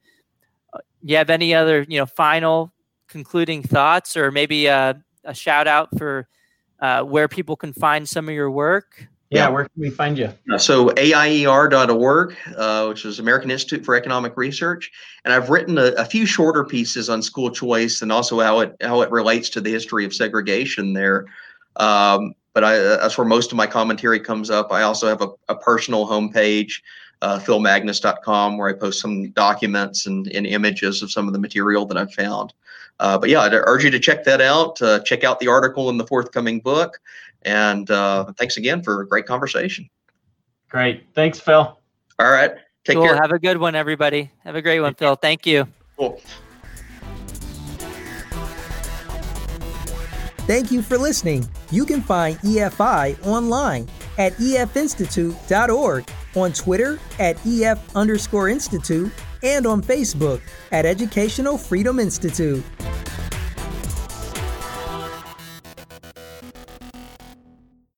you have any other, you know, final concluding thoughts, or maybe a, a shout out for uh, where people can find some of your work? Yeah, where can we find you? So A I E R dot org, uh, which is American Institute for Economic Research. And I've written a, a few shorter pieces on school choice and also how it how it relates to the history of segregation there. Um, but I, that's where most of my commentary comes up. I also have a, a personal homepage, Uh, phil magness dot com, where I post some documents and, and images of some of the material that I've found. Uh, but yeah, I'd urge you to check that out, uh, check out the article in the forthcoming book. And uh, thanks again for a great conversation. Great. Thanks, Phil. All right. Take cool. care. Have a good one, everybody. Have a great one, Phil. Thank you. Cool. Thank you for listening. You can find E F I online at e f institute dot org. on Twitter at E F underscore Institute, and on Facebook at Educational Freedom Institute.